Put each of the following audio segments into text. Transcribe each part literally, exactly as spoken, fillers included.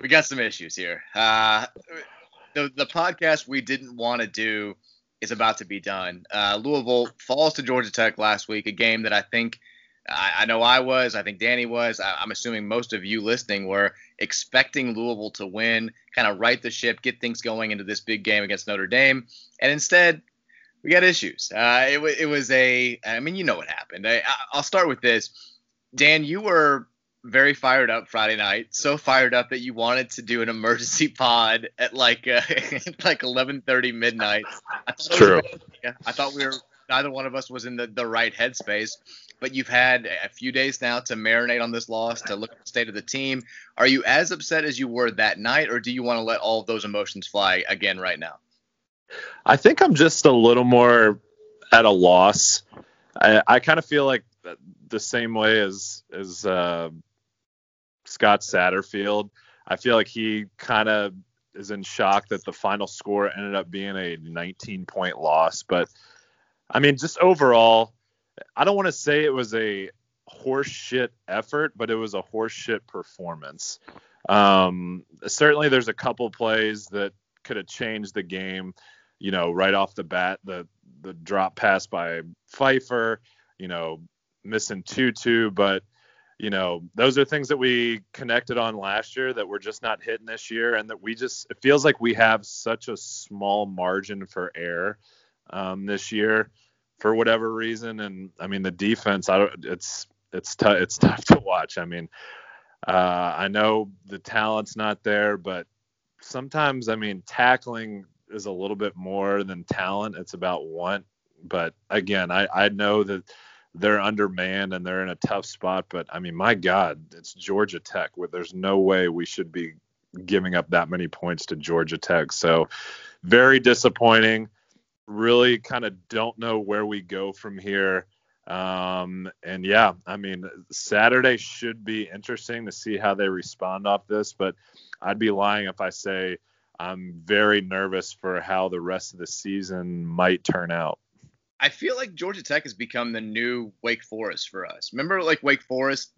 We got some issues here. Uh, the, the podcast we didn't want to do is about to be done. Uh, Louisville falls to Georgia Tech last week, a game that I think I, I know I was, I think Danny was, I, I'm assuming most of you listening were expecting Louisville to win, kind of right the ship, get things going into this big game against Notre Dame. And instead, we got issues. Uh, it, it was a, I mean, you know what happened. I, I'll start with this. Dan, you were very fired up Friday night, so fired up that you wanted to do an emergency pod at like uh, like eleven thirty midnight. I thought True. I thought we were neither one of us was in the, the right headspace, but you've had a few days now to marinate on this loss, to look at the state of the team. Are you as upset as you were that night, or do you want to let all of those emotions fly again right now? I think I'm just a little more at a loss. I, I kind of feel like the same way as as uh, Scott Satterfield. I feel like he kind of is in shock that the final score ended up being a nineteen-point loss. But, I mean, just overall, I don't want to say it was a horseshit effort, but it was a horseshit performance. Um, certainly there's a couple plays that could have changed the game, you know, right off the bat. The, the drop pass by Pfeiffer, you know, missing two two, but, you know, those are things that we connected on last year that we're just not hitting this year, and that we just, it feels like we have such a small margin for error um, this year for whatever reason. And I mean, the defense, I don't, it's it's tough it's tough to watch. I mean, uh, I know the talent's not there, but sometimes, I mean, tackling is a little bit more than talent. It's about want. But again, I I know that they're undermanned and they're in a tough spot, but I mean, my God, it's Georgia Tech, where there's no way we should be giving up that many points to Georgia Tech. So very disappointing. Really kind of don't know where we go from here. Um, and yeah, I mean, Saturday should be interesting to see how they respond off this, but I'd be lying if I say I'm very nervous for how the rest of the season might turn out. I feel like Georgia Tech has become the new Wake Forest for us. Remember, like, Wake Forest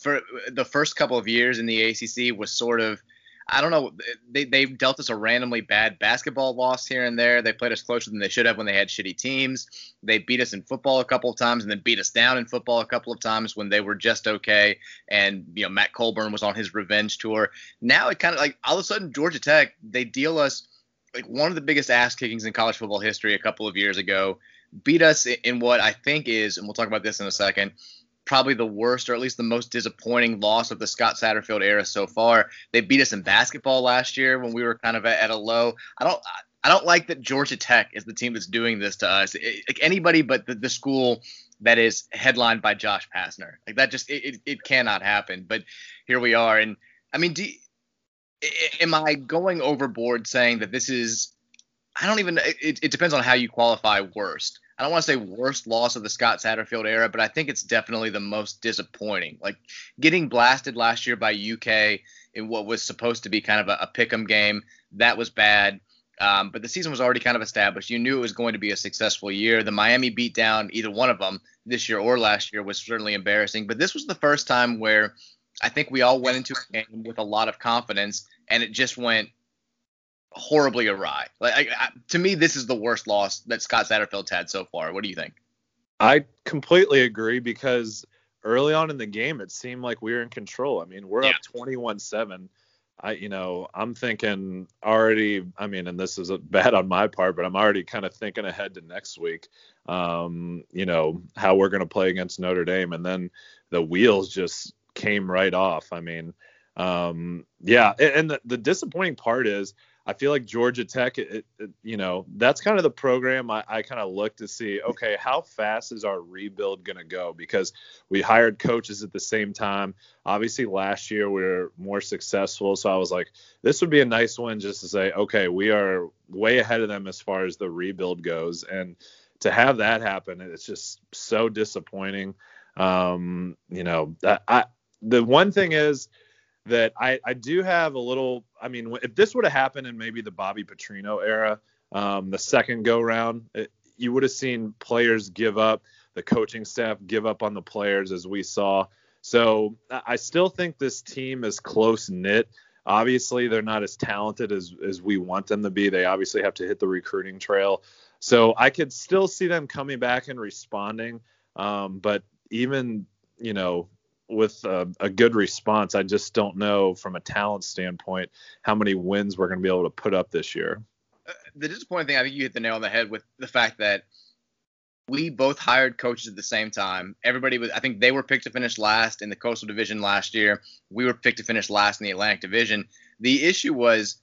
for the first couple of years in the A C C was sort of, I don't know, they, they dealt us a randomly bad basketball loss here and there. They played us closer than they should have when they had shitty teams. They beat us in football a couple of times and then beat us down in football a couple of times when they were just okay. And, you know, Matt Colburn was on his revenge tour. Now it kind of like all of a sudden Georgia Tech, they deal us like one of the biggest ass kickings in college football history a couple of years ago, beat us in what I think is, and we'll talk about this in a second, probably the worst or at least the most disappointing loss of the Scott Satterfield era so far. They beat us in basketball last year when we were kind of at a low. I don't I don't like that Georgia Tech is the team that's doing this to us. It, like anybody but the, the school that is headlined by Josh Pastner. Like that just it, it, it cannot happen. But here we are. And I mean, do am I going overboard saying that this is – I don't even – it depends on how you qualify worst. I don't want to say worst loss of the Scott Satterfield era, but I think it's definitely the most disappointing. Like getting blasted last year by U K in what was supposed to be kind of a, a pick-em game, that was bad. Um, but the season was already kind of established. You knew it was going to be a successful year. The Miami beatdown, either one of them, this year or last year, was certainly embarrassing. But this was the first time where – I think we all went into a game with a lot of confidence, and it just went horribly awry. Like I, I, to me, this is the worst loss that Scott Satterfield's had so far. What do you think? I completely agree because early on in the game, it seemed like we were in control. I mean, we're yeah. up twenty-one seven. I, you know, I'm thinking already, I mean, and this is bad on my part, but I'm already kind of thinking ahead to next week, um, you know, how we're going to play against Notre Dame. And then the wheels just came right off. I mean, um, yeah. And, and the, the disappointing part is, I feel like Georgia Tech, it, it, you know, that's kind of the program I, I kind of look to see, okay, how fast is our rebuild going to go? Because we hired coaches at the same time. Obviously, last year we were more successful. So I was like, this would be a nice one just to say, okay, we are way ahead of them as far as the rebuild goes. And to have that happen, it's just so disappointing. Um, you know, I, I, the one thing is, that I, I do have a little, I mean, if this would have happened in maybe the Bobby Petrino era, um, the second go round, it, you would have seen players give up, the coaching staff give up on the players as we saw. So I still think this team is close knit. Obviously, they're not as talented as, as we want them to be. They obviously have to hit the recruiting trail. So I could still see them coming back and responding. Um, but even, you know, with a, a good response, I just don't know from a talent standpoint how many wins we're going to be able to put up this year. Uh, the disappointing thing, I think you hit the nail on the head with the fact that we both hired coaches at the same time. Everybody was, I think they were picked to finish last in the Coastal Division last year. We were picked to finish last in the Atlantic Division. The issue was,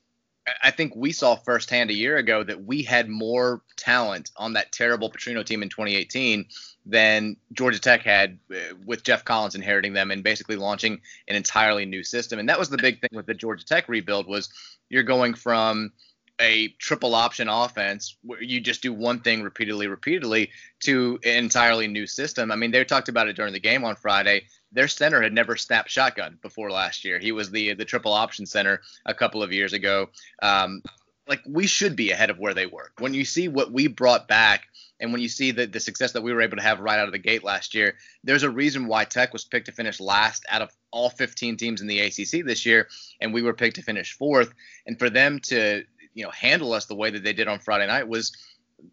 I think we saw firsthand a year ago that we had more talent on that terrible Petrino team in twenty eighteen than Georgia Tech had with Geoff Collins inheriting them and basically launching an entirely new system. And that was the big thing with the Georgia Tech rebuild was you're going from a triple option offense where you just do one thing repeatedly, repeatedly to an entirely new system. I mean, they talked about it during the game on Friday. Their center had never snapped shotgun before last year. He was the the triple option center a couple of years ago. Um, like, we should be ahead of where they were. When you see what we brought back and when you see the, the success that we were able to have right out of the gate last year, there's a reason why Tech was picked to finish last out of all fifteen teams in the A C C this year, and we were picked to finish fourth. And for them to, you know, handle us the way that they did on Friday night was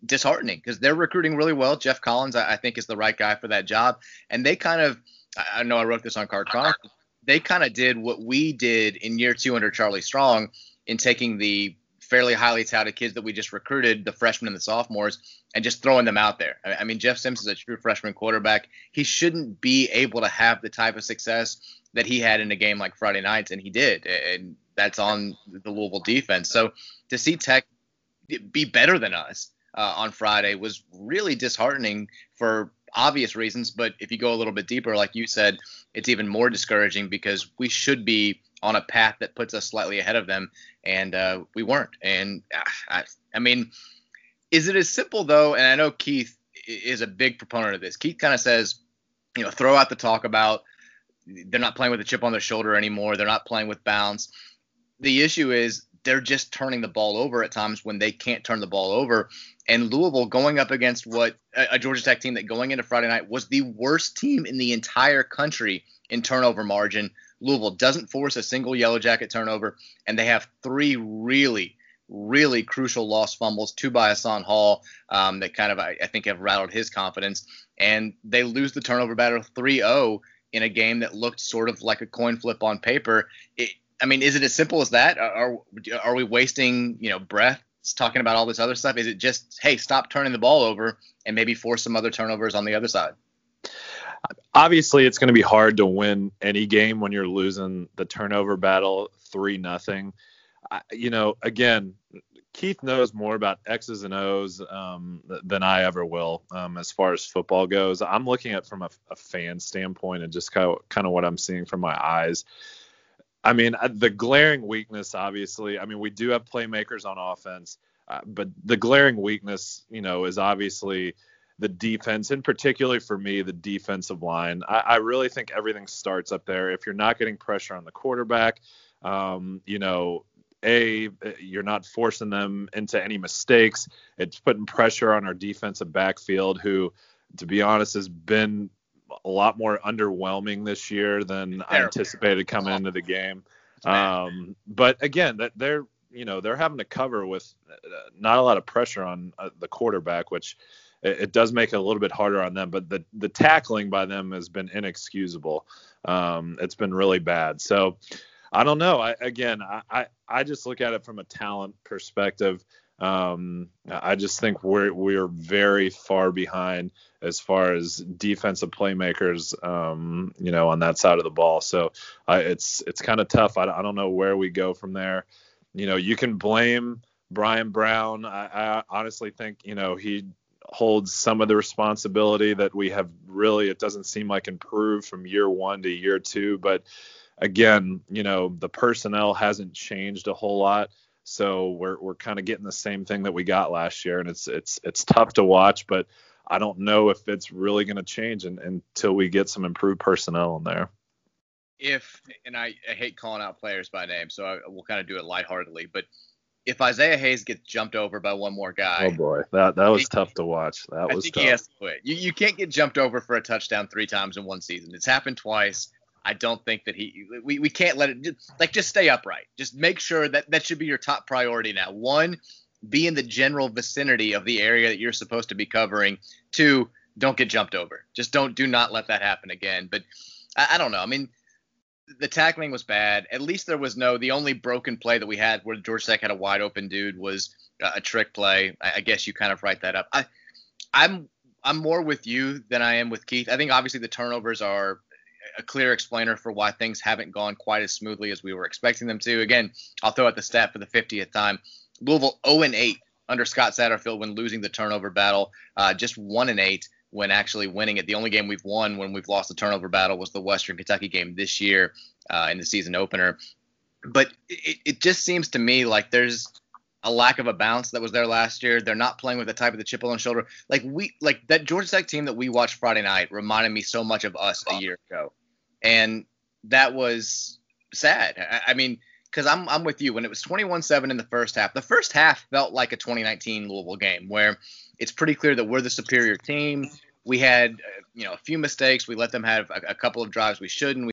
disheartening because they're recruiting really well. Geoff Collins, I, I think, is the right guy for that job. And they kind of – I know I wrote this on Card Chronicle. They kind of did what we did in year two under Charlie Strong in taking the fairly highly touted kids that we just recruited, the freshmen and the sophomores, and just throwing them out there. I mean, Jeff Sims is a true freshman quarterback. He shouldn't be able to have the type of success that he had in a game like Friday nights, and he did. And that's on the Louisville defense. So to see Tech be better than us uh, on Friday was really disheartening for obvious reasons, but if you go a little bit deeper, like you said, it's even more discouraging because we should be on a path that puts us slightly ahead of them, and uh, we weren't. And uh, I, I mean, is it as simple, though? And I know Keith is a big proponent of this. Keith kind of says, you know, throw out the talk about they're not playing with a chip on their shoulder anymore. They're not playing with bounce. The issue is they're just turning the ball over at times when they can't turn the ball over. And Louisville going up against what a Georgia Tech team that going into Friday night was the worst team in the entire country in turnover margin. Louisville doesn't force a single yellow jacket turnover, and they have three really, really crucial lost fumbles, two by Hassan Hall um, that kind of, I, I think, have rattled his confidence. And they lose the turnover battle three oh in a game that looked sort of like a coin flip on paper. It, I mean, is it as simple as that? Are, are we wasting, you know, breath talking about all this other stuff? Is it just, hey, stop turning the ball over and maybe force some other turnovers on the other side? Obviously, it's going to be hard to win any game when you're losing the turnover battle three nothing. You know, again, Keith knows more about X's and O's um, than I ever will um, as far as football goes. I'm looking at from a, a fan standpoint and just kind of, kind of what I'm seeing from my eyes. I mean, the glaring weakness, obviously, I mean, we do have playmakers on offense, uh, but the glaring weakness, you know, is obviously the defense, and particularly for me, the defensive line. I, I really think everything starts up there. If you're not getting pressure on the quarterback, um, you know, A, you're not forcing them into any mistakes. It's putting pressure on our defensive backfield, who, to be honest, has been a lot more underwhelming this year than I anticipated coming into the game. Um, but again, that they're, you know, they're having to cover with not a lot of pressure on uh, the quarterback, which it, it does make it a little bit harder on them. But the, the tackling by them has been inexcusable. Um, it's been really bad. So I don't know. I, again, I, I, I just look at it from a talent perspective. Um, I just think we're, we're very far behind as far as defensive playmakers, um, you know, on that side of the ball. So uh, it's, it's kind of tough. I, I don't know where we go from there. You know, you can blame Brian Brown. I, I honestly think, you know, he holds some of the responsibility that we have really, it doesn't seem like improved from year one to year two, but again, you know, the personnel hasn't changed a whole lot. So we're we're kind of getting the same thing that we got last year, and it's it's it's tough to watch, but I don't know if it's really going to change in, until we get some improved personnel in there. If and I, I hate calling out players by name, so I, we'll kind of do it lightheartedly. But if Isaiah Hayes gets jumped over by one more guy, oh boy, that that was he, tough to watch. That I was think tough. He has to quit. You you can't get jumped over for a touchdown three times in one season. It's happened twice. I don't think that he we, – we can't let it just, – like, just stay upright. Just make sure that that should be your top priority now. One, be in the general vicinity of the area that you're supposed to be covering. Two, don't get jumped over. Just don't – do not let that happen again. But I, I don't know. I mean, the tackling was bad. At least there was no – the only broken play that we had where Georgia Tech had a wide-open dude was uh, a trick play. I, I guess you kind of write that up. I, I'm, I'm more with you than I am with Keith. I think obviously the turnovers are – a clear explainer for why things haven't gone quite as smoothly as we were expecting them to. Again, I'll throw out the stat for the fiftieth time. Louisville oh and eight under Scott Satterfield when losing the turnover battle, uh, just one and eight when actually winning it. The only game we've won when we've lost the turnover battle was the Western Kentucky game this year uh, in the season opener. But it, it just seems to me like there's a lack of a bounce that was there last year. They're not playing with the type of the chip on the shoulder. Like we, like that Georgia Tech team that we watched Friday night reminded me so much of us a year ago. And that was sad. I, I mean, because I'm I'm with you. When it was twenty-one seven in the first half, the first half felt like a twenty nineteen Louisville game where it's pretty clear that we're the superior team. We had, uh, you know, a few mistakes. We let them have a, a couple of drives we shouldn't. We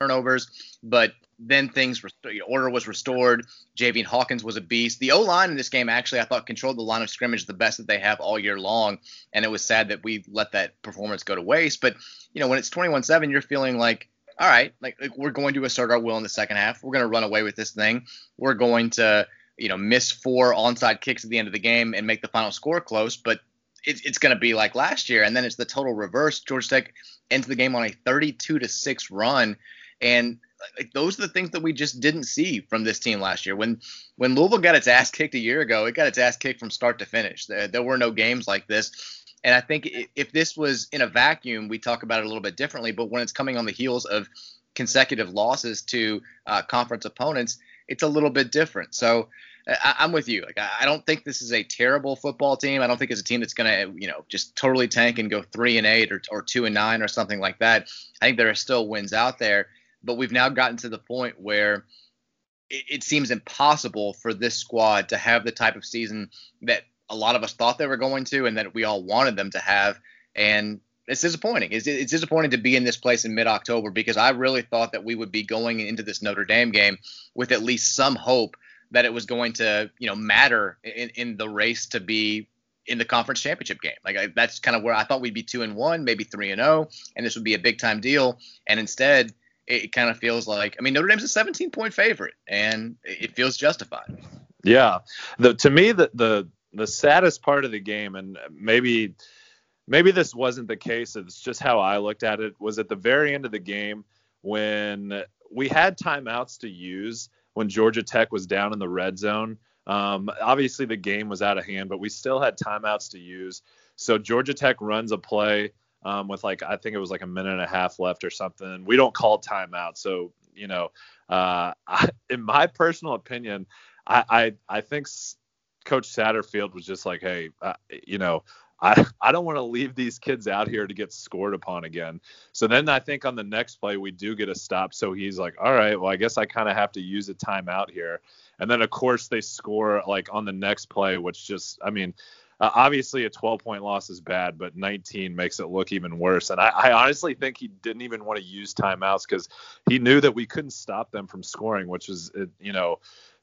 had turnovers, but then things rest- order was restored. Javian Hawkins was a beast. The O-line in this game actually I thought controlled the line of scrimmage the best that they have all year long, and it was sad that we let that performance go to waste. But you know, when it's twenty-one seven, you're feeling like, all right, like, like we're going to assert our will in the second half. We're going to run away with this thing. We're going to, you know, miss four onside kicks at the end of the game and make the final score close. But it, it's going to be like last year. And then it's the total reverse. Georgia Tech ends the game on a thirty-two to six run. And like, those are the things that we just didn't see from this team last year. When when Louisville got its ass kicked a year ago, it got its ass kicked from start to finish. There, there were no games like this. And I think if this was in a vacuum, we talk about it a little bit differently. But when it's coming on the heels of consecutive losses to uh, conference opponents, it's a little bit different. So I- I'm with you. Like, I don't think this is a terrible football team. I don't think it's a team that's going to, you know, just totally tank and go three and eight or, or two and nine or something like that. I think there are still wins out there. But we've now gotten to the point where it, it seems impossible for this squad to have the type of season that a lot of us thought they were going to and that we all wanted them to have. And it's disappointing. It's, it's disappointing to be in this place in mid-October because I really thought that we would be going into this Notre Dame game with at least some hope that it was going to, you know, matter in, in the race to be in the conference championship game. Like I, that's kind of where I thought we'd be two and one, maybe three and oh, and this would be a big time deal. And instead it, it kind of feels like, I mean, Notre Dame's a seventeen point favorite and it feels justified. Yeah. The, to me, the, the, The saddest part of the game, and maybe maybe this wasn't the case, it's just how I looked at it, was at the very end of the game when we had timeouts to use when Georgia Tech was down in the red zone. Um, obviously, the game was out of hand, but we still had timeouts to use. So Georgia Tech runs a play um, with, like, I think it was like a minute and a half left or something. We don't call timeout. So, you know, uh, I, in my personal opinion, I, I, I think – Coach Satterfield was just like, hey, uh, you know, I, I don't want to leave these kids out here to get scored upon again. So then I think on the next play, we do get a stop. So he's like, all right, well, I guess I kind of have to use a timeout here. And then, of course, they score like on the next play, which just, I mean, uh, obviously a twelve point loss is bad, but nineteen makes it look even worse. And I, I honestly think he didn't even want to use timeouts because he knew that we couldn't stop them from scoring, which is, it, you know,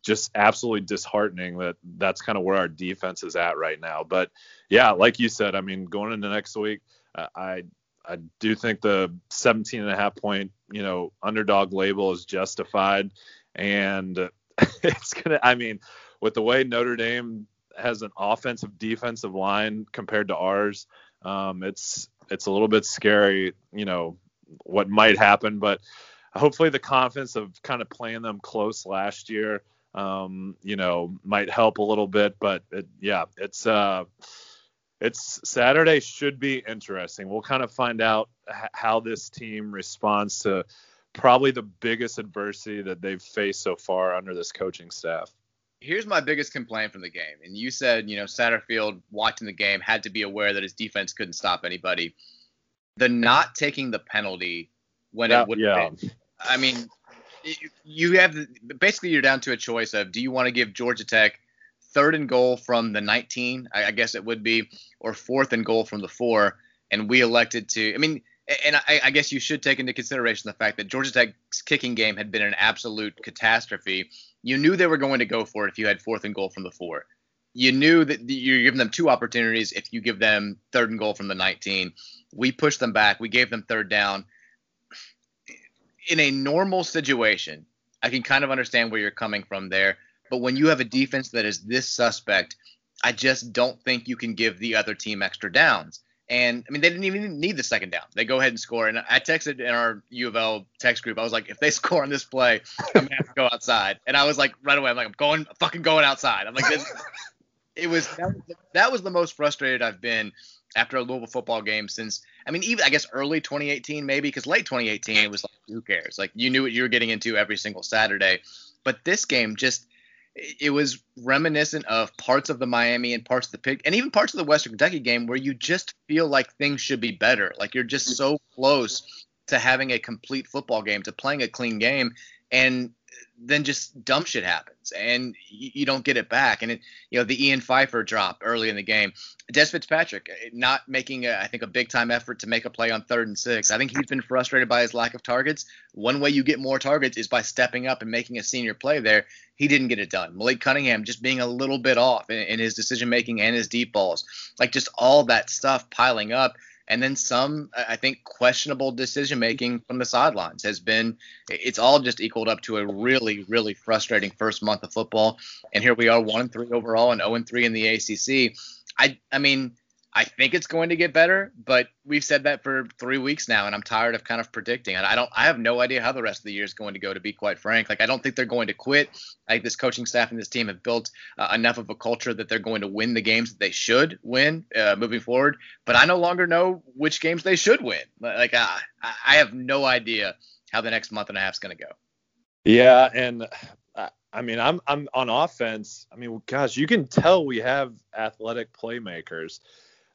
just absolutely disheartening that that's kind of where our defense is at right now. But yeah, like you said, I mean, going into next week, uh, I I do think the seventeen and a half point, you know, underdog label is justified. And it's going to, I mean, with the way Notre Dame has an offensive defensive line compared to ours, um, it's, it's a little bit scary, you know, what might happen, but hopefully the confidence of kind of playing them close last year, um, you know, might help a little bit, but it, yeah, it's, uh, it's Saturday should be interesting. We'll kind of find out h- how this team responds to probably the biggest adversity that they've faced so far under this coaching staff. Here's my biggest complaint from the game. And you said, you know, Satterfield watching the game had to be aware that his defense couldn't stop anybody. The not taking the penalty when yeah, it would yeah. have been. I mean, you have basically you're down to a choice of, do you want to give Georgia Tech third and goal from the nineteen, I guess it would be, or fourth and goal from the four, and we elected to, I mean, and I, I guess you should take into consideration the fact that Georgia Tech's kicking game had been an absolute catastrophe. You knew they were going to go for it if you had fourth and goal from the four. You knew that you're giving them two opportunities if you give them third and goal from the nineteen. We pushed them back. We gave them third down. In a normal situation, I can kind of understand where you're coming from there. But when you have a defense that is this suspect, I just don't think you can give the other team extra downs. And, I mean, they didn't even need the second down. They go ahead and score. And I texted in our U of L text group. I was like, if they score on this play, I'm going to have to go outside. And I was like, right away, I'm like, I'm going, I'm fucking going outside. I'm like, this, it was, that was, that was the most frustrated I've been after a Louisville football game since, I mean, even, I guess, early twenty eighteen maybe, because late twenty eighteen, it was like, who cares? Like, you knew what you were getting into every single Saturday. But this game just, it was reminiscent of parts of the Miami and parts of the pick and even parts of the Western Kentucky game where you just feel like things should be better. Like you're just so close to having a complete football game, to playing a clean game, and then just dumb shit happens and you, you don't get it back. And, it, you know, the Ian Pfeiffer drop early in the game, Des Fitzpatrick not making, a, I think, a big time effort to make a play on third and six. I think he's been frustrated by his lack of targets. One way you get more targets is by stepping up and making a senior play there. He didn't get it done. Malik Cunningham just being a little bit off in, in his decision making and his deep balls, like just all that stuff piling up. And then some, I think, questionable decision-making from the sidelines has been – it's all just equaled up to a really, really frustrating first month of football. And here we are, one and three overall and oh and three in the A C C. I I mean, I think it's going to get better, but we've said that for three weeks now, and I'm tired of kind of predicting. And I don't, I have no idea how the rest of the year is going to go, to be quite frank. Like, I don't think they're going to quit. I think this coaching staff and this team have built uh, enough of a culture that they're going to win the games that they should win uh, moving forward. But I no longer know which games they should win. Like, I, I have no idea how the next month and a half is going to go. Yeah, and I, I mean, I'm, I'm on offense. I mean, gosh, you can tell we have athletic playmakers.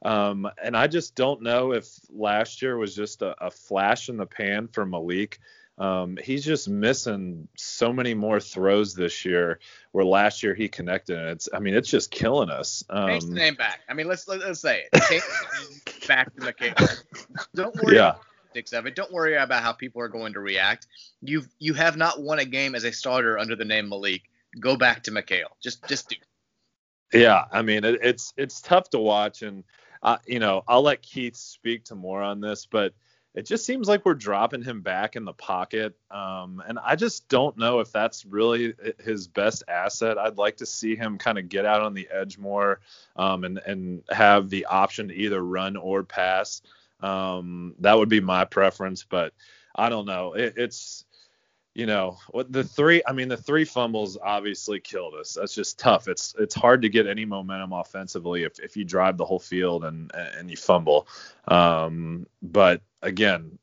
Um, and I just don't know if last year was just a, a flash in the pan for Malik. Um, he's just missing so many more throws this year where last year he connected. And it's, I mean, it's just killing us. Um, Change the name back. I mean, let's, let's say it. Change the name back to McHale. Don't worry yeah. about the politics of it. Don't worry about how people are going to react. You've, you have not won a game as a starter under the name Malik. Go back to McHale. Just, just do it. Yeah. I mean, it, it's, it's tough to watch, and, Uh, you know, I'll let Keith speak to more on this, but it just seems like we're dropping him back in the pocket. Um, and I just don't know if that's really his best asset. I'd like to see him kind of get out on the edge more um, and, and have the option to either run or pass. Um, that would be my preference, but I don't know. It, it's, you know, the three, I mean, the three fumbles obviously killed us. That's just tough. It's, it's hard to get any momentum offensively if, if you drive the whole field and, and you fumble. Um, but again,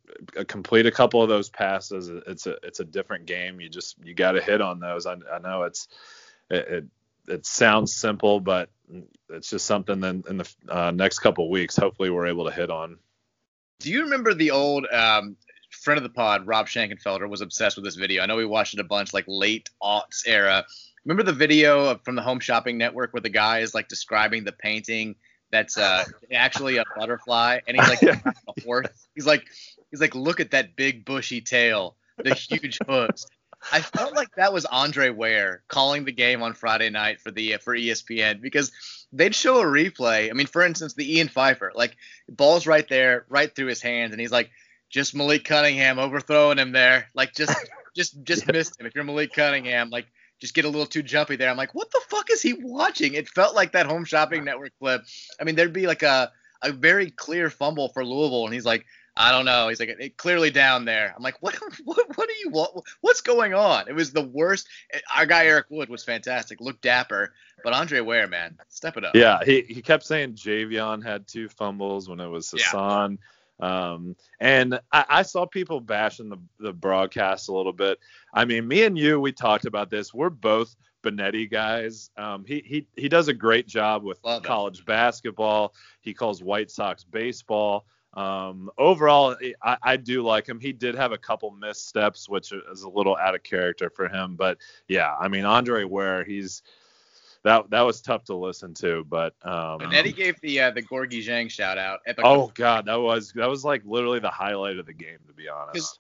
complete a couple of those passes. It's a, it's a different game. You just, you got to hit on those. I, I know it's, it, it, it sounds simple, but it's just something that in the uh, next couple of weeks, hopefully we're able to hit on. Do you remember the old, um, friend of the pod, Rob Shankenfelder, was obsessed with this video. I know we watched it a bunch, like late aughts era. Remember the video of, from the Home Shopping Network where the guy is like describing the painting that's uh, actually a butterfly, and he's like a horse. He's like, he's like, look at that big bushy tail, the huge hooves. I felt like that was Andre Ware calling the game on Friday night for the for E S P N, because they'd show a replay. I mean, for instance, the Ian Pfeiffer, like, ball's right there, right through his hands, and he's like, just Malik Cunningham overthrowing him there. Like, just just just yeah. missed him. If you're Malik Cunningham, like, just get a little too jumpy there. I'm like, what the fuck is he watching? It felt like that Home Shopping Network clip. I mean, there'd be like a, a very clear fumble for Louisville, and he's like, I don't know. He's like, it, it clearly down there. I'm like, what, what, what are you, what, what's going on? It was the worst. Our guy, Eric Wood, was fantastic. Looked dapper, but Andre Ware, man, step it up. Yeah. He, he kept saying Javion had two fumbles when it was Hassan. Yeah. Um, and I, I saw people bashing the, the broadcast a little bit. I mean, me and you, we talked about this. We're both Benetti guys. Um, he, he, he does a great job with Love college it. basketball. He calls White Sox baseball. Um, overall, I, I do like him. He did have a couple missteps, which is a little out of character for him, but yeah, I mean, Andre Ware, he's, That that was tough to listen to, but um Benetti gave the uh, the Gorgie Zhang shout out at the Oh conference. God, that was that was like literally the highlight of the game, to be honest.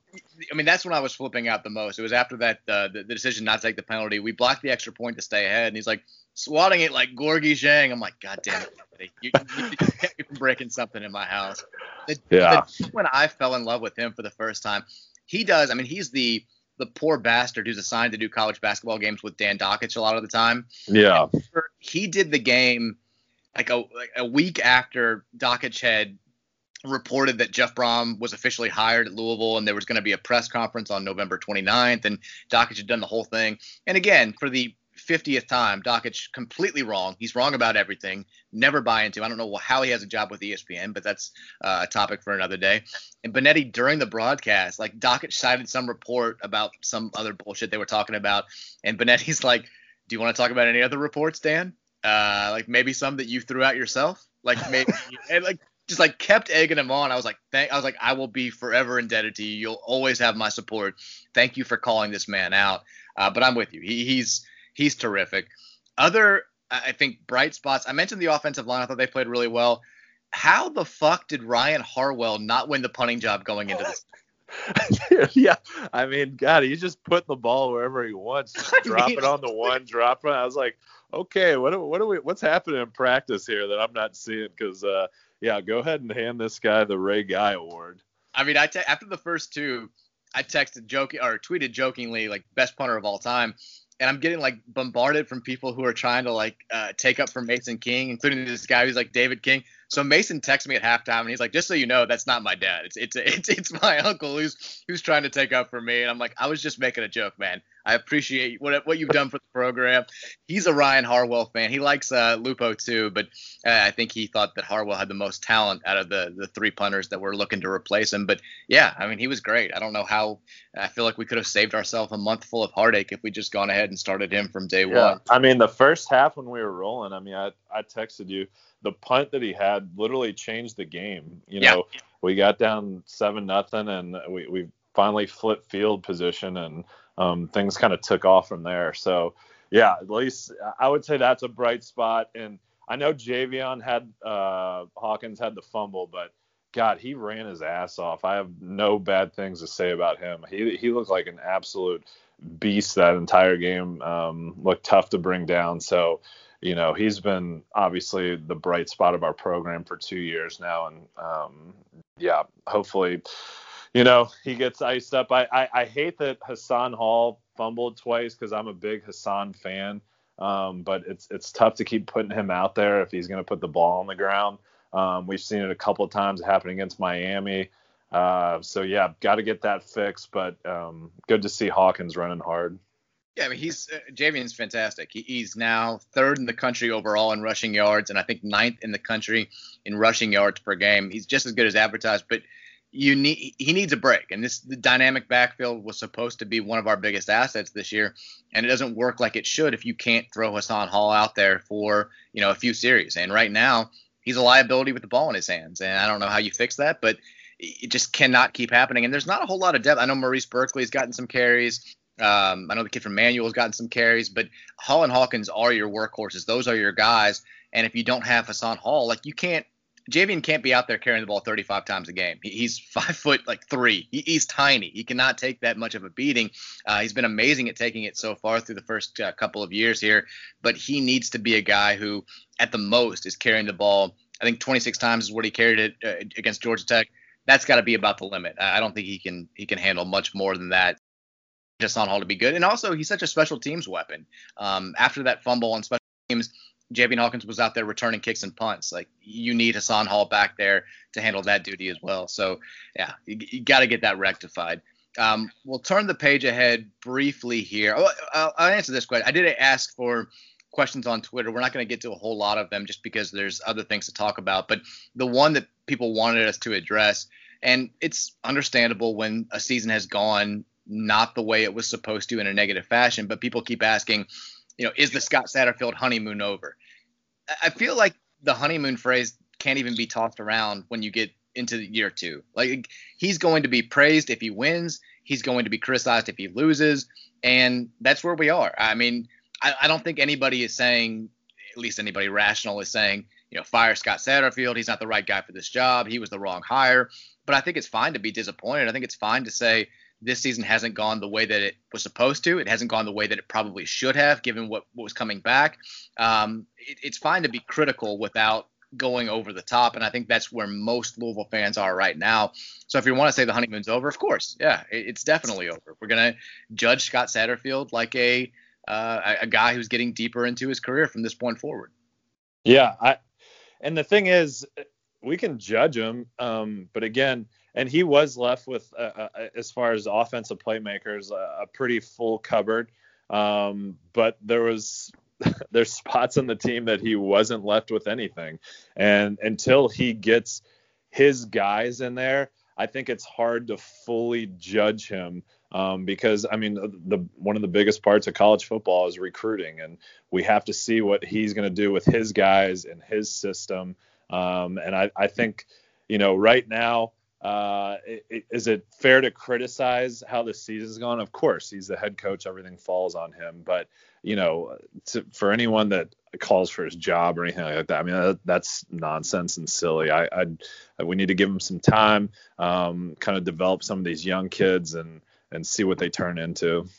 I mean, that's when I was flipping out the most. It was after that uh, the, the decision not to take the penalty. We blocked the extra point to stay ahead, and he's like swatting it like Gorgie Zhang. I'm like, God damn it, Benetti. You, you, you kept me from breaking something in my house. The, yeah. The, when I fell in love with him for the first time, he does. I mean, he's the the poor bastard who's assigned to do college basketball games with Dan Dakich a lot of the time. Yeah. He did the game like a, like a week after Dakich had reported that Jeff Brom was officially hired at Louisville, and there was going to be a press conference on November twenty-ninth, and Dakich had done the whole thing. And again, for the fiftieth time, Dakich completely wrong. He's wrong about everything. Never buy into. I don't know how he has a job with E S P N, but that's uh, a topic for another day. And Benetti, during the broadcast, like, Dakich cited some report about some other bullshit they were talking about, and Benetti's like, "Do you want to talk about any other reports, Dan? Uh, like maybe some that you threw out yourself? Like maybe?" And like just like kept egging him on. I was like, "Thank." I was like, "I will be forever indebted to you. You'll always have my support. Thank you for calling this man out." Uh, but I'm with you. He, he's He's terrific. Other, I think, bright spots. I mentioned the offensive line. I thought they played really well. How the fuck did Ryan Harwell not win the punting job going into this? Yeah. I mean, God, he's just putting the ball wherever he wants. Just drop I mean, it on the one, drop it. I was like, okay, what are, what are we, what's happening in practice here that I'm not seeing? Because, uh, yeah, go ahead and hand this guy the Ray Guy Award. I mean, I te- after the first two, I texted joking or tweeted jokingly, like, best punter of all time. And I'm getting, like, bombarded from people who are trying to, like, uh, take up for Mason King, including this guy who's like David King. So Mason texts me at halftime, and he's like, "Just so you know, that's not my dad. It's it's it's it's my uncle who's who's trying to take up for me." And I'm like, "I was just making a joke, man. I appreciate what what you've done for the program." He's a Ryan Harwell fan. He likes uh, Lupo too, but uh, I think he thought that Harwell had the most talent out of the the three punters that were looking to replace him. But yeah, I mean, he was great. I don't know how. I feel like we could have saved ourselves a month full of heartache if we just gone ahead and started him from day yeah. one. I mean, the first half when we were rolling, I mean, I I texted you. The punt that he had literally changed the game. You know, yeah. we got down seven nothing, and we, we finally flipped field position, and um, things kind of took off from there. So, yeah, at least I would say that's a bright spot. And I know Javion had uh, Hawkins had the fumble, but God, he ran his ass off. I have no bad things to say about him. He he looked like an absolute beast that entire game. Um, looked tough to bring down. So. You know, he's been obviously the bright spot of our program for two years now. And, um, yeah, hopefully, you know, he gets iced up. I, I, I hate that Hassan Hall fumbled twice because I'm a big Hassan fan. Um, but it's it's tough to keep putting him out there if he's going to put the ball on the ground. Um, we've seen it a couple of times happen against Miami. Uh, so, yeah, got to get that fixed. But um, good to see Hawkins running hard. Yeah, I mean, he's uh, Javion's fantastic. He, he's now third in the country overall in rushing yards, and I think ninth in the country in rushing yards per game. He's just as good as advertised, but you need he needs a break. And this the dynamic backfield was supposed to be one of our biggest assets this year, and it doesn't work like it should if you can't throw Hassan Hall out there for, you know, a few series. And right now, he's a liability with the ball in his hands, and I don't know how you fix that, but it just cannot keep happening. And there's not a whole lot of depth. I know Maurice Berkeley's gotten some carries. Um, I know the kid from Manual's gotten some carries, but Hall and Hawkins are your workhorses. Those are your guys. And if you don't have Hassan Hall, like, you can't Javian can't be out there carrying the ball thirty-five times a game. He, he's five foot like three. He, he's tiny. He cannot take that much of a beating. Uh, he's been amazing at taking it so far through the first uh, couple of years here, but he needs to be a guy who at the most is carrying the ball. I think twenty-six times is what he carried it uh, against Georgia Tech. That's got to be about the limit. I don't think he can he can handle much more than that. Hassan Hall to be good. And also, he's such a special teams weapon. Um, after that fumble on special teams, Javian Hawkins was out there returning kicks and punts. Like, you need Hassan Hall back there to handle that duty as well. So, yeah, you, you got to get that rectified. Um, we'll turn the page ahead briefly here. Oh, I'll, I'll answer this question. I did ask for questions on Twitter. We're not going to get to a whole lot of them just because there's other things to talk about. But the one that people wanted us to address, and it's understandable when a season has gone not the way it was supposed to in a negative fashion, but people keep asking, you know, is the Scott Satterfield honeymoon over? I feel like the honeymoon phrase can't even be tossed around when you get into year two. Like, he's going to be praised if he wins. He's going to be criticized if he loses. And that's where we are. I mean, I, I don't think anybody is saying, at least anybody rational is saying, you know, fire Scott Satterfield. He's not the right guy for this job. He was the wrong hire. But I think it's fine to be disappointed. I think it's fine to say, this season hasn't gone the way that it was supposed to. It hasn't gone the way that it probably should have, given what, what was coming back. Um, it, it's fine to be critical without going over the top, and I think that's where most Louisville fans are right now. So if you want to say the honeymoon's over, of course, yeah, it, it's definitely over. We're going to judge Scott Satterfield like a, uh, a guy who's getting deeper into his career from this point forward. Yeah, I, and the thing is, we can judge him, um, but again – and he was left with, uh, uh, as far as offensive playmakers, uh, a pretty full cupboard. Um, but there was there's spots on the team that he wasn't left with anything. And until he gets his guys in there, I think it's hard to fully judge him um, because, I mean, the one of the biggest parts of college football is recruiting. And we have to see what he's going to do with his guys and his system. Um, and I, I think, you know, right now, Uh, it, it, is it fair to criticize how the season's gone? Of course, he's the head coach. Everything falls on him. But, you know, to, for anyone that calls for his job or anything like that, I mean, that, that's nonsense and silly. I, I, I, we need to give him some time, um, kind of develop some of these young kids and, and see what they turn into.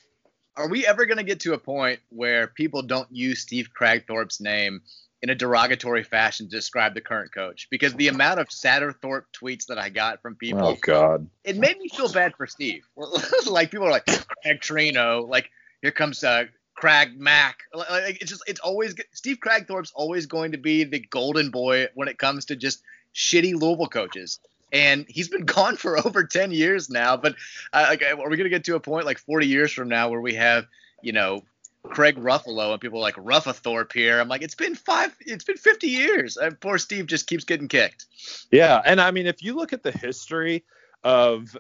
Are we ever going to get to a point where people don't use Steve Cragthorpe's name in a derogatory fashion to describe the current coach? Because the amount of Satterthorpe tweets that I got from people, oh God, it made me feel bad for Steve. Like, people are like, Craig Trino, like, here comes uh, Craig Mack. Like, it's just, it's always, Steve Cragthorpe's always going to be the golden boy when it comes to just shitty Louisville coaches. And he's been gone for over ten years now, but uh, like, are we going to get to a point like forty years from now where we have, you know, Craig Ruffalo and people are like, Ruffathorpe here? I'm like, it's been five, it's been fifty years. And poor Steve just keeps getting kicked. Yeah. And I mean, if you look at the history of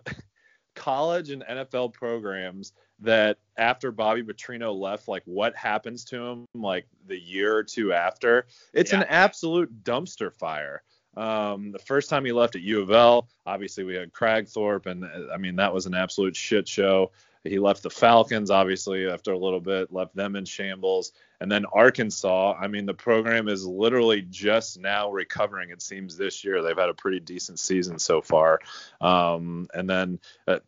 college and N F L programs that after Bobby Petrino left, like what happens to him, like the year or two after, it's yeah. an absolute dumpster fire. Um, the first time he left at U of L, obviously we had Cragthorpe, and I mean, that was an absolute shit show. He left the Falcons, obviously, after a little bit, left them in shambles. And then Arkansas, I mean, the program is literally just now recovering, it seems, this year. They've had a pretty decent season so far. Um, and then uh,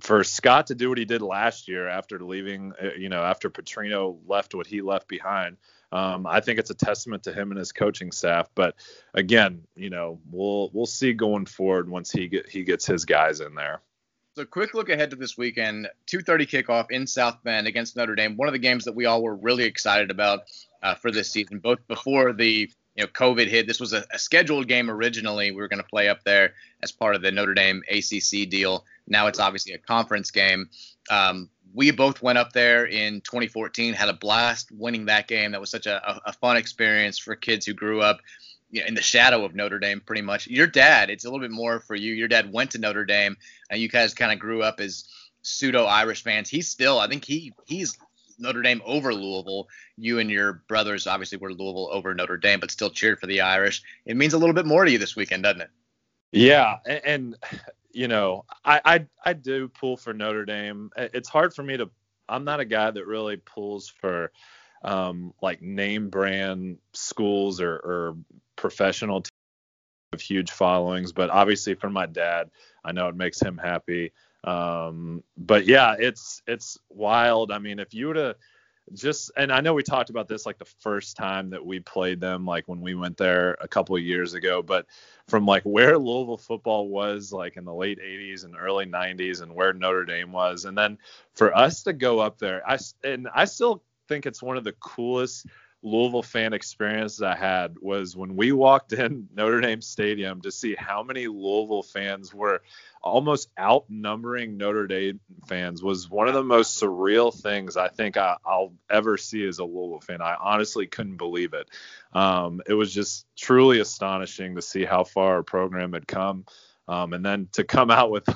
for Scott to do what he did last year after leaving, you know, after Petrino left what he left behind, um, I think it's a testament to him and his coaching staff. But, again, you know, we'll we'll see going forward once he get, he gets his guys in there. So quick look ahead to this weekend, two thirty kickoff in South Bend against Notre Dame, one of the games that we all were really excited about uh, for this season, both before the you know COVID hit. This was a, a scheduled game originally. We were going to play up there as part of the Notre Dame A C C deal. Now it's obviously a conference game. Um, we both went up there in twenty fourteen, had a blast winning that game. That was such a, a fun experience for kids who grew up in the shadow of Notre Dame, pretty much. Your dad, it's a little bit more for you. Your dad went to Notre Dame, and you guys kind of grew up as pseudo-Irish fans. He's still, I think he he's Notre Dame over Louisville. You and your brothers obviously were Louisville over Notre Dame, but still cheered for the Irish. It means a little bit more to you this weekend, doesn't it? Yeah, and, and you know, I, I I do pull for Notre Dame. It's hard for me to – I'm not a guy that really pulls for – Um, like name brand schools or, or professional with huge followings, but obviously for my dad, I know it makes him happy. Um, but yeah, it's, it's wild. I mean, if you were to just, and I know we talked about this like the first time that we played them, like when we went there a couple of years ago, but from like where Louisville football was like in the late eighties and early nineties and where Notre Dame was. And then for us to go up there, I, and I still think it's one of the coolest Louisville fan experiences I had was when we walked in Notre Dame Stadium to see how many Louisville fans were almost outnumbering Notre Dame fans was one of the most surreal things I think I, I'll ever see as a Louisville fan. I honestly couldn't believe it. Um, it was just truly astonishing to see how far our program had come. Um, and then to come out with,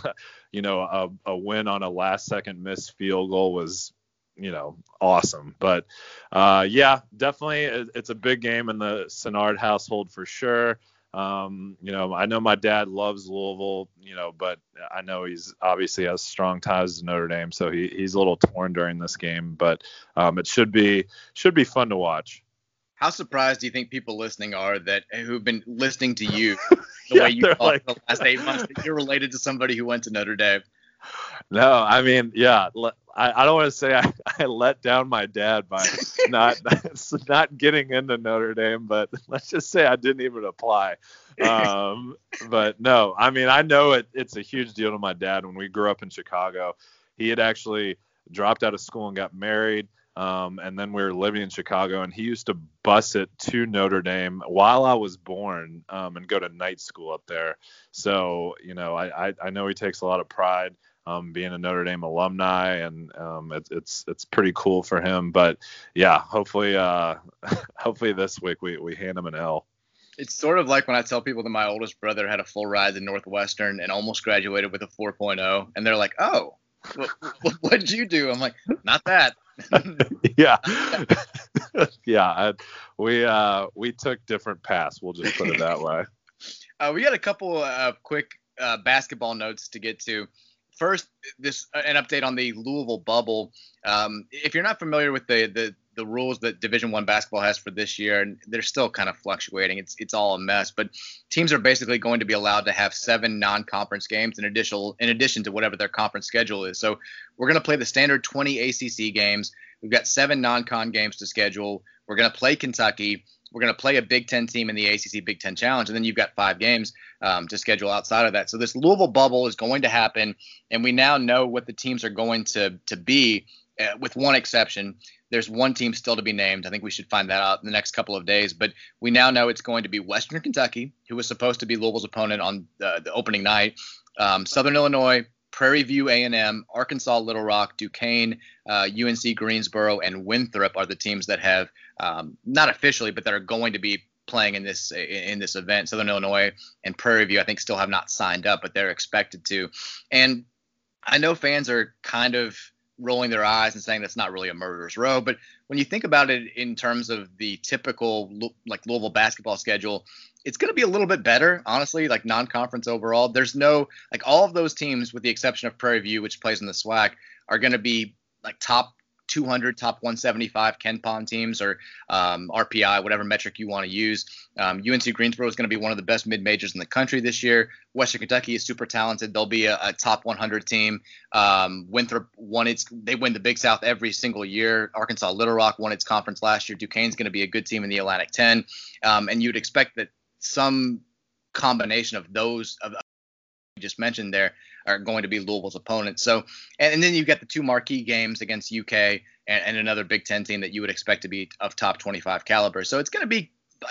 you know, a, a win on a last second missed field goal was, you know, awesome. But uh, yeah, definitely it's a big game in the Sennard household for sure. Um, you know, I know my dad loves Louisville, you know, but I know he's obviously has strong ties to Notre Dame. So he, he's a little torn during this game, but um, it should be should be fun to watch. How surprised do you think people listening are that who've been listening to you the yeah, way you talk like... the last eight months that you're related to somebody who went to Notre Dame? No, I mean, yeah, I, I don't want to say I, I let down my dad by not not getting into Notre Dame, but let's just say I didn't even apply. Um, but no, I mean, I know it, it's a huge deal to my dad. When we grew up in Chicago, he had actually dropped out of school and got married. Um, and then we were living in Chicago, and he used to bus it to Notre Dame while I was born um, and go to night school up there. So, you know, I, I, I know he takes a lot of pride um, being a Notre Dame alumni, and um, it, it's it's pretty cool for him. But, yeah, hopefully uh, hopefully this week we, we hand him an L. It's sort of like when I tell people that my oldest brother had a full ride to Northwestern and almost graduated with a four point oh, and they're like, oh, what, what'd you do? I'm like, not that. yeah yeah I, we uh we took different paths, we'll just put it that way. Uh we got a couple of quick uh basketball notes to get to. First, this uh, an update on the Louisville bubble. Um if you're not familiar with the the the rules that Division I basketball has for this year, and they're still kind of fluctuating, it's it's all a mess, but teams are basically going to be allowed to have seven non-conference games in addition, in addition to whatever their conference schedule is. So we're going to play the standard twenty A C C games. We've got seven non-con games to schedule. We're going to play Kentucky. We're going to play a Big Ten team in the A C C Big Ten Challenge, and then you've got five games um, to schedule outside of that. So this Louisville bubble is going to happen, and we now know what the teams are going to to be, uh, with one exception. There's one team still to be named. I think we should find that out in the next couple of days. But we now know it's going to be Western Kentucky, who was supposed to be Louisville's opponent on uh, the opening night, um, Southern Illinois, Prairie View A and M, Arkansas Little Rock, Duquesne, uh, U N C Greensboro, and Winthrop are the teams that have um, not officially, but that are going to be playing in this in this event. Southern Illinois and Prairie View, I think, still have not signed up, but they're expected to. And I know fans are kind of rolling their eyes and saying that's not really a murderer's row. But when you think about it in terms of the typical like Louisville basketball schedule, it's going to be a little bit better, honestly, like non-conference overall. There's no like all of those teams with the exception of Prairie View, which plays in the SWAC, are going to be like top two hundred, top one seventy-five KenPom teams or um, R P I, whatever metric you want to use. Um, U N C Greensboro is going to be one of the best mid-majors in the country this year. Western Kentucky is super talented. They'll be a, a top one hundred team. Um, Winthrop won its – they win the Big South every single year. Arkansas Little Rock won its conference last year. Duquesne's going to be a good team in the Atlantic ten. Um, and you'd expect that some combination of those – of just mentioned there are going to be Louisville's opponents. So, and, and then you've got the two marquee games against U K and, and another Big Ten team that you would expect to be of top twenty-five caliber. So it's going to be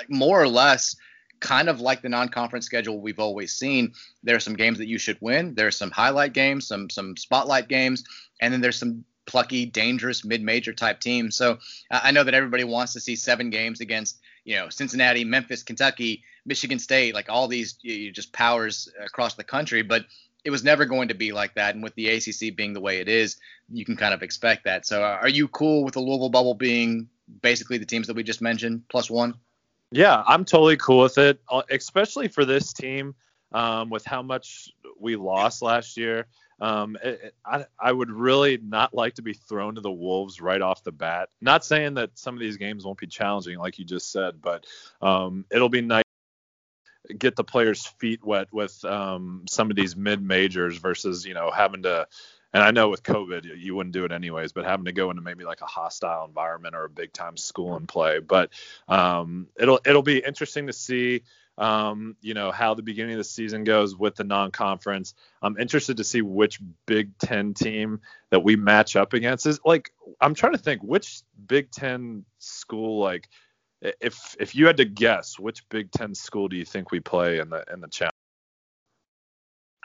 more or less kind of like the non-conference schedule we've always seen. There are some games that you should win. There are some highlight games, some some spotlight games, and then there's some plucky, dangerous mid-major type teams. So uh, I know that everybody wants to see seven games against, you know, Cincinnati, Memphis, Kentucky, Michigan State, like all these you know, just powers across the country, but it was never going to be like that. And with the A C C being the way it is, you can kind of expect that. So are you cool with the Louisville bubble being basically the teams that we just mentioned plus one? Yeah, I'm totally cool with it, especially for this team um, with how much we lost last year. Um, it, I, I would really not like to be thrown to the wolves right off the bat. Not saying that some of these games won't be challenging, like you just said, but um, it'll be nice get the players' feet wet with um, some of these mid-majors versus, you know, having to, and I know with COVID you wouldn't do it anyways, but having to go into maybe like a hostile environment or a big time school and play. But um, it'll, it'll be interesting to see, um, you know, how the beginning of the season goes with the non-conference. I'm interested to see which Big Ten team that we match up against is like, I'm trying to think which Big Ten school, like, If if you had to guess, which Big Ten school do you think we play in the in the challenge?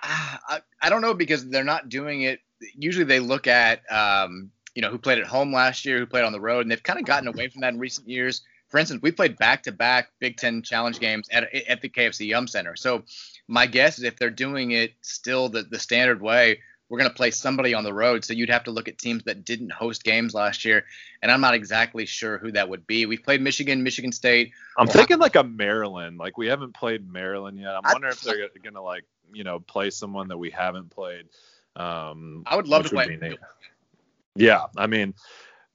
I, I don't know, because they're not doing it. Usually they look at um, you know, who played at home last year, who played on the road, and they've kind of gotten away from that in recent years. For instance, we played back-to-back Big Ten challenge games at at the K F C Yum Center. So my guess is if they're doing it still the, the standard way, we're going to play somebody on the road. So you'd have to look at teams that didn't host games last year. And I'm not exactly sure who that would be. We've played Michigan, Michigan State. I'm thinking like a Maryland. Like, we haven't played Maryland yet. I'm wondering I, if they're going to, like, you know, play someone that we haven't played. Um, I would love to play. Yeah. I mean,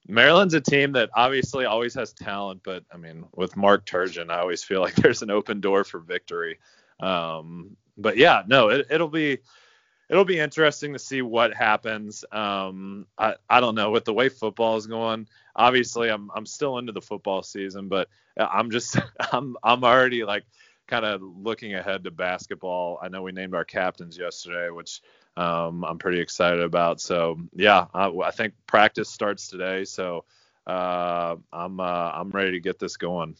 Maryland's a team that obviously always has talent. But, I mean, with Mark Turgeon, I always feel like there's an open door for victory. Um, but, yeah, no, it, it'll be – It'll be interesting to see what happens. Um, I, I don't know, with the way football is going. Obviously, I'm I'm still into the football season, but I'm just I'm I'm already like kind of looking ahead to basketball. I know we named our captains yesterday, which um, I'm pretty excited about. So yeah, I, I think practice starts today, so uh, I'm uh, I'm ready to get this going.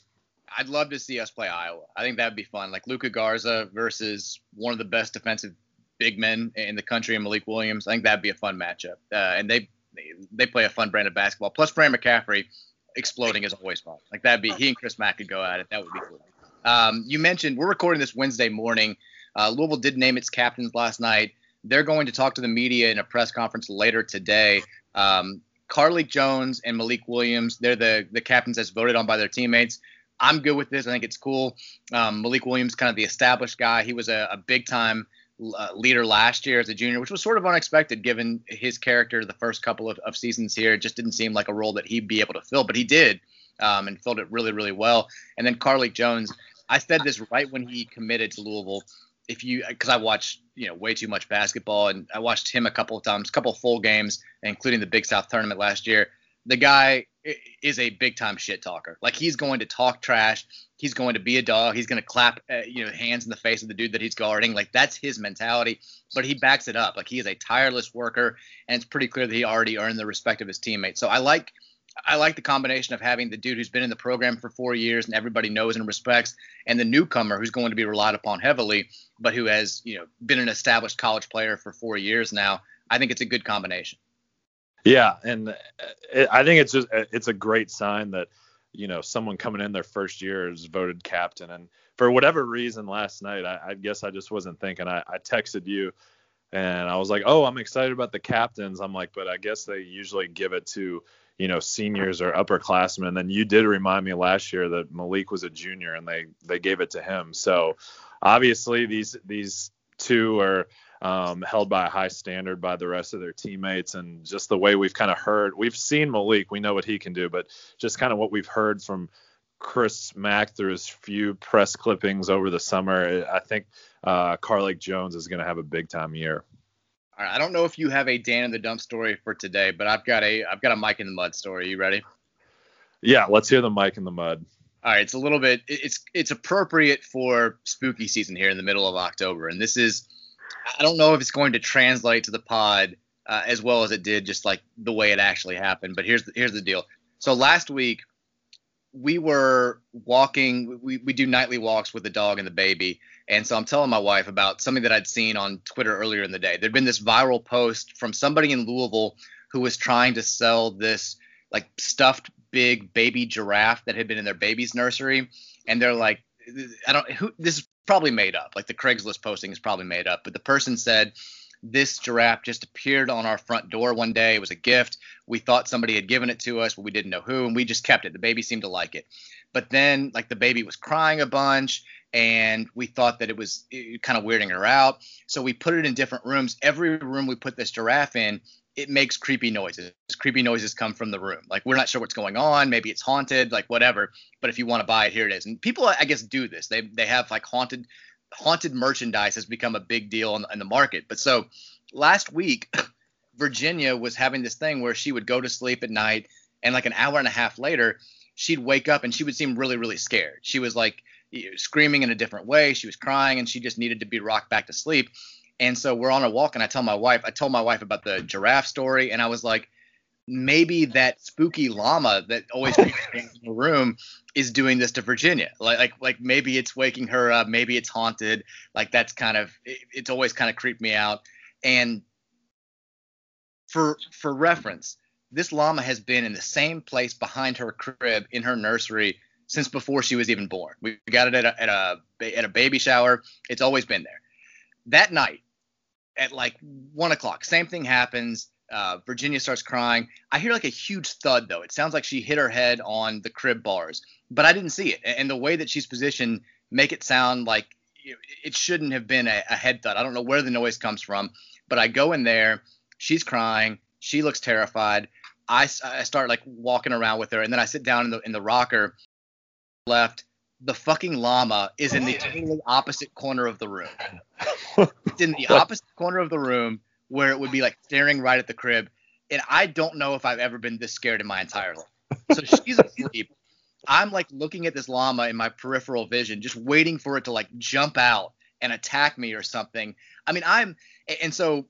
I'd love to see us play Iowa. I think that'd be fun, like Luka Garza versus one of the best defensive big men in the country, and Malik Williams. I think that'd be a fun matchup. Uh, and they, they they play a fun brand of basketball. Plus, Fran McCaffrey exploding is always fun. Like, that'd be, he and Chris Mack could go at it. That would be cool. Um, you mentioned we're recording this Wednesday morning. Uh, Louisville did name its captains last night. They're going to talk to the media in a press conference later today. Um, Carly Jones and Malik Williams, they're the the captains that's voted on by their teammates. I'm good with this. I think it's cool. Um, Malik Williams, kind of the established guy. He was a, a big-time Uh, leader last year as a junior, which was sort of unexpected given his character the first couple of, of seasons here. It just didn't seem like a role that he'd be able to fill, but he did, um, and filled it really, really well. And then Carly Jones, I said this right when he committed to Louisville, if you, because I watched, you know, way too much basketball, and I watched him a couple of times, a couple of full games, including the Big South tournament last year. The guy is a big-time shit talker. Like, he's going to talk trash. He's going to be a dog. He's going to clap, uh, you know, hands in the face of the dude that he's guarding. Like, that's his mentality, but he backs it up. Like, he is a tireless worker, and it's pretty clear that he already earned the respect of his teammates. So I like I like the combination of having the dude who's been in the program for four years and everybody knows and respects, and the newcomer who's going to be relied upon heavily, but who has, you know, been an established college player for four years now. I think it's a good combination. Yeah, and I think it's just it's a great sign that, you know, someone coming in their first year is voted captain. And for whatever reason last night, I, I guess I just wasn't thinking. I, I texted you, and I was like, oh, I'm excited about the captains. I'm like, but I guess they usually give it to, you know, seniors or upperclassmen. And then you did remind me last year that Malik was a junior, and they, they gave it to him. So obviously these these two are – Um, held by a high standard by the rest of their teammates, and just the way we've kind of heard, we've seen Malik, we know what he can do, but just kind of what we've heard from Chris Mack through his few press clippings over the summer, I think uh, Carly Jones is going to have a big time year. All right, I don't know if you have a Dan in the Dump story for today, but I've got a I've got a Mike in the Mud story. You ready? Yeah, let's hear the Mike in the Mud. All right, it's a little bit it's it's appropriate for spooky season here in the middle of October, and this is, I don't know if it's going to translate to the pod uh, as well as it did, just like the way it actually happened. But here's the, here's the deal. So last week we were walking. We, we do nightly walks with the dog and the baby. And so I'm telling my wife about something that I'd seen on Twitter earlier in the day. There'd been this viral post from somebody in Louisville who was trying to sell this like stuffed big baby giraffe that had been in their baby's nursery. And they're like, I don't who this is. Probably made up. Like, the Craigslist posting is probably made up. But the person said, this giraffe just appeared on our front door one day. It was a gift. We thought somebody had given it to us, but we didn't know who, and we just kept it. The baby seemed to like it. But then, like, the baby was crying a bunch, and we thought that it was kind of weirding her out. So we put it in different rooms. Every room we put this giraffe in, it makes creepy noises. Creepy noises come from the room. Like, we're not sure what's going on. Maybe it's haunted, like whatever. But if you want to buy it, here it is. And people, I guess, do this. They they have like haunted haunted merchandise has become a big deal in, in the market. But so last week, Virginia was having this thing where she would go to sleep at night, and like an hour and a half later, she'd wake up and she would seem really, really scared. She was like screaming in a different way. She was crying, and she just needed to be rocked back to sleep. And so we're on a walk, and I tell my wife, I told my wife about the giraffe story, and I was like, maybe that spooky llama that always in the room is doing this to Virginia. Like, like, like maybe it's waking her up. Maybe it's haunted. Like, that's kind of, it, it's always kind of creeped me out. And for, for reference, this llama has been in the same place behind her crib in her nursery since before she was even born. We got it at a, at a, at a baby shower. It's always been there. That night at like one o'clock, same thing happens. Uh, Virginia starts crying. I hear like a huge thud, though. It sounds like she hit her head on the crib bars, but I didn't see it. And the way that she's positioned make it sound like it shouldn't have been a, a head thud. I don't know where the noise comes from, but I go in there. She's crying. She looks terrified. I, I start like walking around with her, and then I sit down in the in the rocker. Left, the fucking llama is in the totally opposite corner of the room. It's in the opposite corner of the room, where it would be like staring right at the crib. And I don't know if I've ever been this scared in my entire life. So she's asleep. I'm like looking at this llama in my peripheral vision, just waiting for it to like jump out and attack me or something. I mean, I'm, and so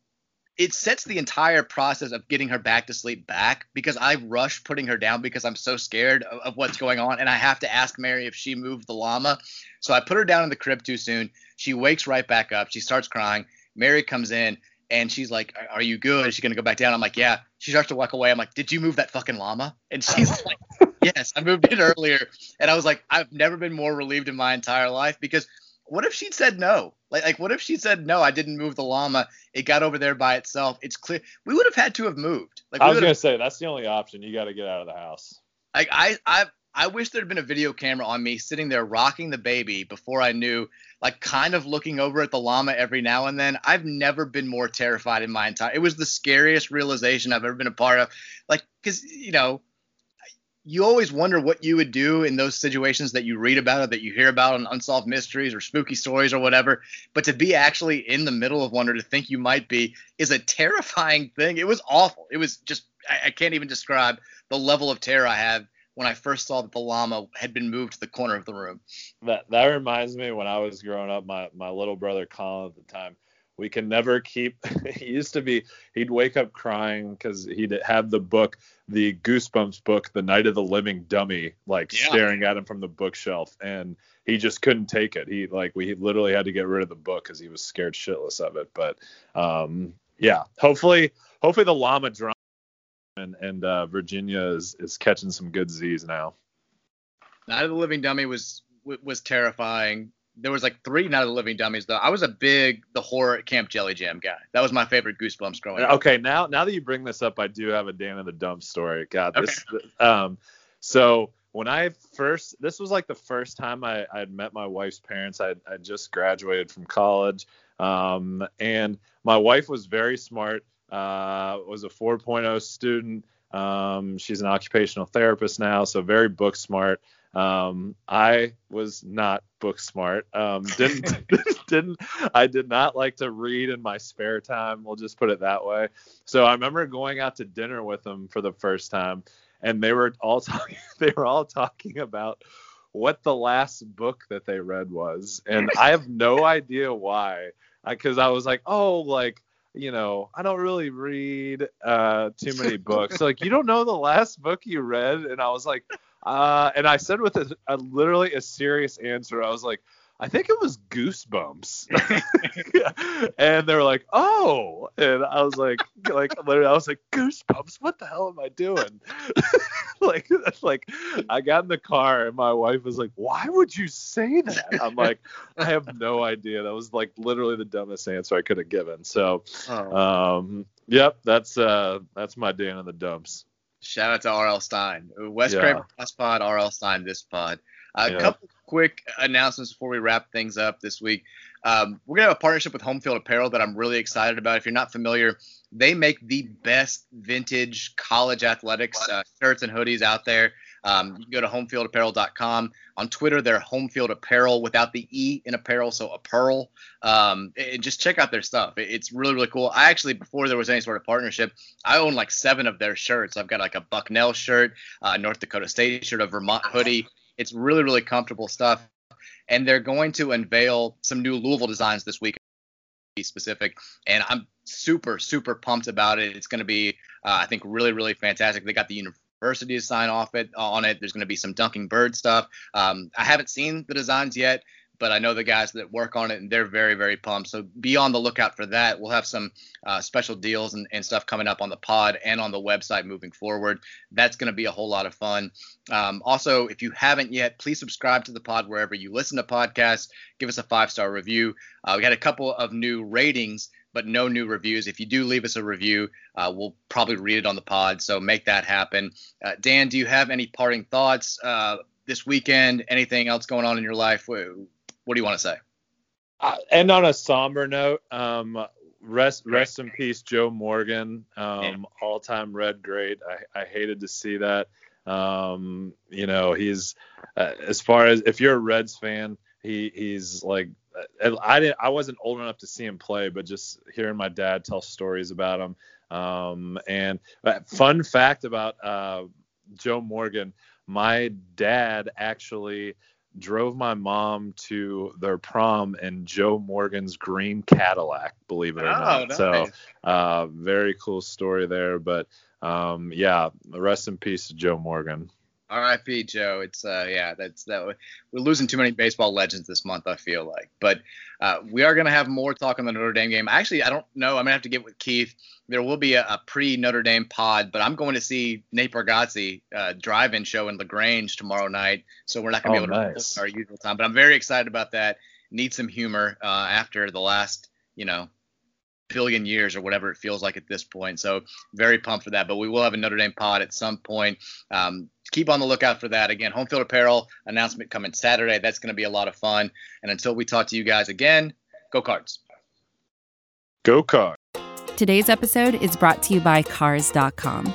it sets the entire process of getting her back to sleep back, because I rush putting her down because I'm so scared of, of what's going on. And I have to ask Mary if she moved the llama. So I put her down in the crib too soon. She wakes right back up. She starts crying. Mary comes in. And she's like, are you good? Is she going to go back down? I'm like, yeah. She starts to walk away. I'm like, did you move that fucking llama? And she's like, yes, I moved it earlier. And I was like, I've never been more relieved in my entire life, because what if she'd said no? Like, like what if she said, no, I didn't move the llama. It got over there by itself. It's clear. We would have had to have moved. Like, I was going to say, that's the only option. You got to get out of the house. Like, I, I, I wish there had been a video camera on me sitting there rocking the baby before I knew, like kind of looking over at the llama every now and then. I've never been more terrified in my entire – it was the scariest realization I've ever been a part of. Like, because, you know, you always wonder what you would do in those situations that you read about or that you hear about on Unsolved Mysteries or Spooky Stories or whatever. But to be actually in the middle of one, or to think you might be, is a terrifying thing. It was awful. It was just – I can't even describe the level of terror I have when I first saw that the llama had been moved to the corner of the room. That that reminds me, when I was growing up, my, my little brother Colin at the time, we could never keep, he used to be, he'd wake up crying because he'd have the book, the Goosebumps book, The Night of the Living Dummy, like yeah. staring at him from the bookshelf. And he just couldn't take it. He like, we literally had to get rid of the book because he was scared shitless of it. But um, yeah, hopefully, hopefully the llama drama And, and uh, Virginia is, is catching some good Z's now. Night of the Living Dummy was was terrifying. There was like three Night of the Living Dummies, though. I was a big the horror at Camp Jelly Jam guy. That was my favorite Goosebumps growing okay, up. Okay, now now that you bring this up, I do have a Dan in the Dump story. God, this. Okay. Um, so when I first, this was like the first time I had met my wife's parents. I I just graduated from college, um, and my wife was very smart. Uh, was a four point oh student. Um, she's an occupational therapist now, so very book smart. Um, I was not book smart. Um, didn't didn't I did not like to read in my spare time. We'll just put it that way. So I remember going out to dinner with them for the first time, and they were all talking. They were all talking about what the last book that they read was, and I have no idea why. Because I, I was like, oh, like. you know, I don't really read uh, too many books. So, like, you don't know the last book you read? And I was like, uh, and I said with a, a literally a serious answer, I was like, I think it was Goosebumps. And they were like, oh. And I was like, like literally, I was like, Goosebumps? What the hell am I doing? Like, that's like, I got in the car and my wife was like, why would you say that? I'm like, I have no idea. That was like literally the dumbest answer I could have given. So, oh. um, yep, that's uh, that's my Dan in the Dumps. Shout out to R L Stein. Wes yeah. Craven last pod, R L Stein this pod. Uh, a yeah. couple quick announcements before we wrap things up this week. Um, we're going to have a partnership with Home Field Apparel that I'm really excited about. If you're not familiar, they make the best vintage college athletics uh, shirts and hoodies out there. Um, you can go to home field apparel dot com. On Twitter, they're Home Field Apparel without the E in apparel, so a pearl. Um, and just check out their stuff. It's really, really cool. I actually, before there was any sort of partnership, I own like seven of their shirts. I've got like a Bucknell shirt, a North Dakota State shirt, a Vermont hoodie. It's really, really comfortable stuff. And they're going to unveil some new Louisville designs this week, be specific. And I'm super, super pumped about it. It's going to be, uh, I think, really, really fantastic. They got the uniform. University to sign off it on it. There's going to be some Dunking Bird stuff. Um, I haven't seen the designs yet, but I know the guys that work on it, and they're very, very pumped. So be on the lookout for that. We'll have some uh, special deals and, and stuff coming up on the pod and on the website moving forward. That's going to be a whole lot of fun. Um, also, if you haven't yet, please subscribe to the pod wherever you listen to podcasts. Give us a five-star review. Uh, we had a couple of new ratings, but no new reviews. If you do leave us a review, uh, we'll probably read it on the pod. So make that happen. Uh, Dan, do you have any parting thoughts uh, this weekend? Anything else going on in your life? What, what do you want to say? Uh, and on a somber note, um, rest rest in peace, Joe Morgan, um, all-time Red great. I, I hated to see that. Um, you know, he's uh, as far as if you're a Reds fan, he he's like. I didn't. I wasn't old enough to see him play, but just hearing my dad tell stories about him. Um, and fun fact about uh, Joe Morgan, my dad actually drove my mom to their prom in Joe Morgan's green Cadillac, believe it or oh, not. Nice. So uh, very cool story there. But um, yeah, rest in peace to Joe Morgan. R I P Joe. It's uh yeah, that's that. We're losing too many baseball legends this month, I feel like. But uh, we are gonna have more talk on the Notre Dame game. Actually, I don't know. I'm gonna have to get with Keith. There will be a, a pre Notre Dame pod, but I'm going to see Nate Bargatze uh, drive-in show in LaGrange tomorrow night, so we're not gonna oh, be able to nice. our usual time. But I'm very excited about that. Need some humor uh, after the last, you know, billion years or whatever it feels like at this point. So very pumped for that. But we will have a Notre Dame pod at some point. Um, Keep on the lookout for that. Again, Home Field Apparel announcement coming Saturday. That's going to be a lot of fun. And until we talk to you guys again, go Cards. Go Cards. Today's episode is brought to you by cars dot com.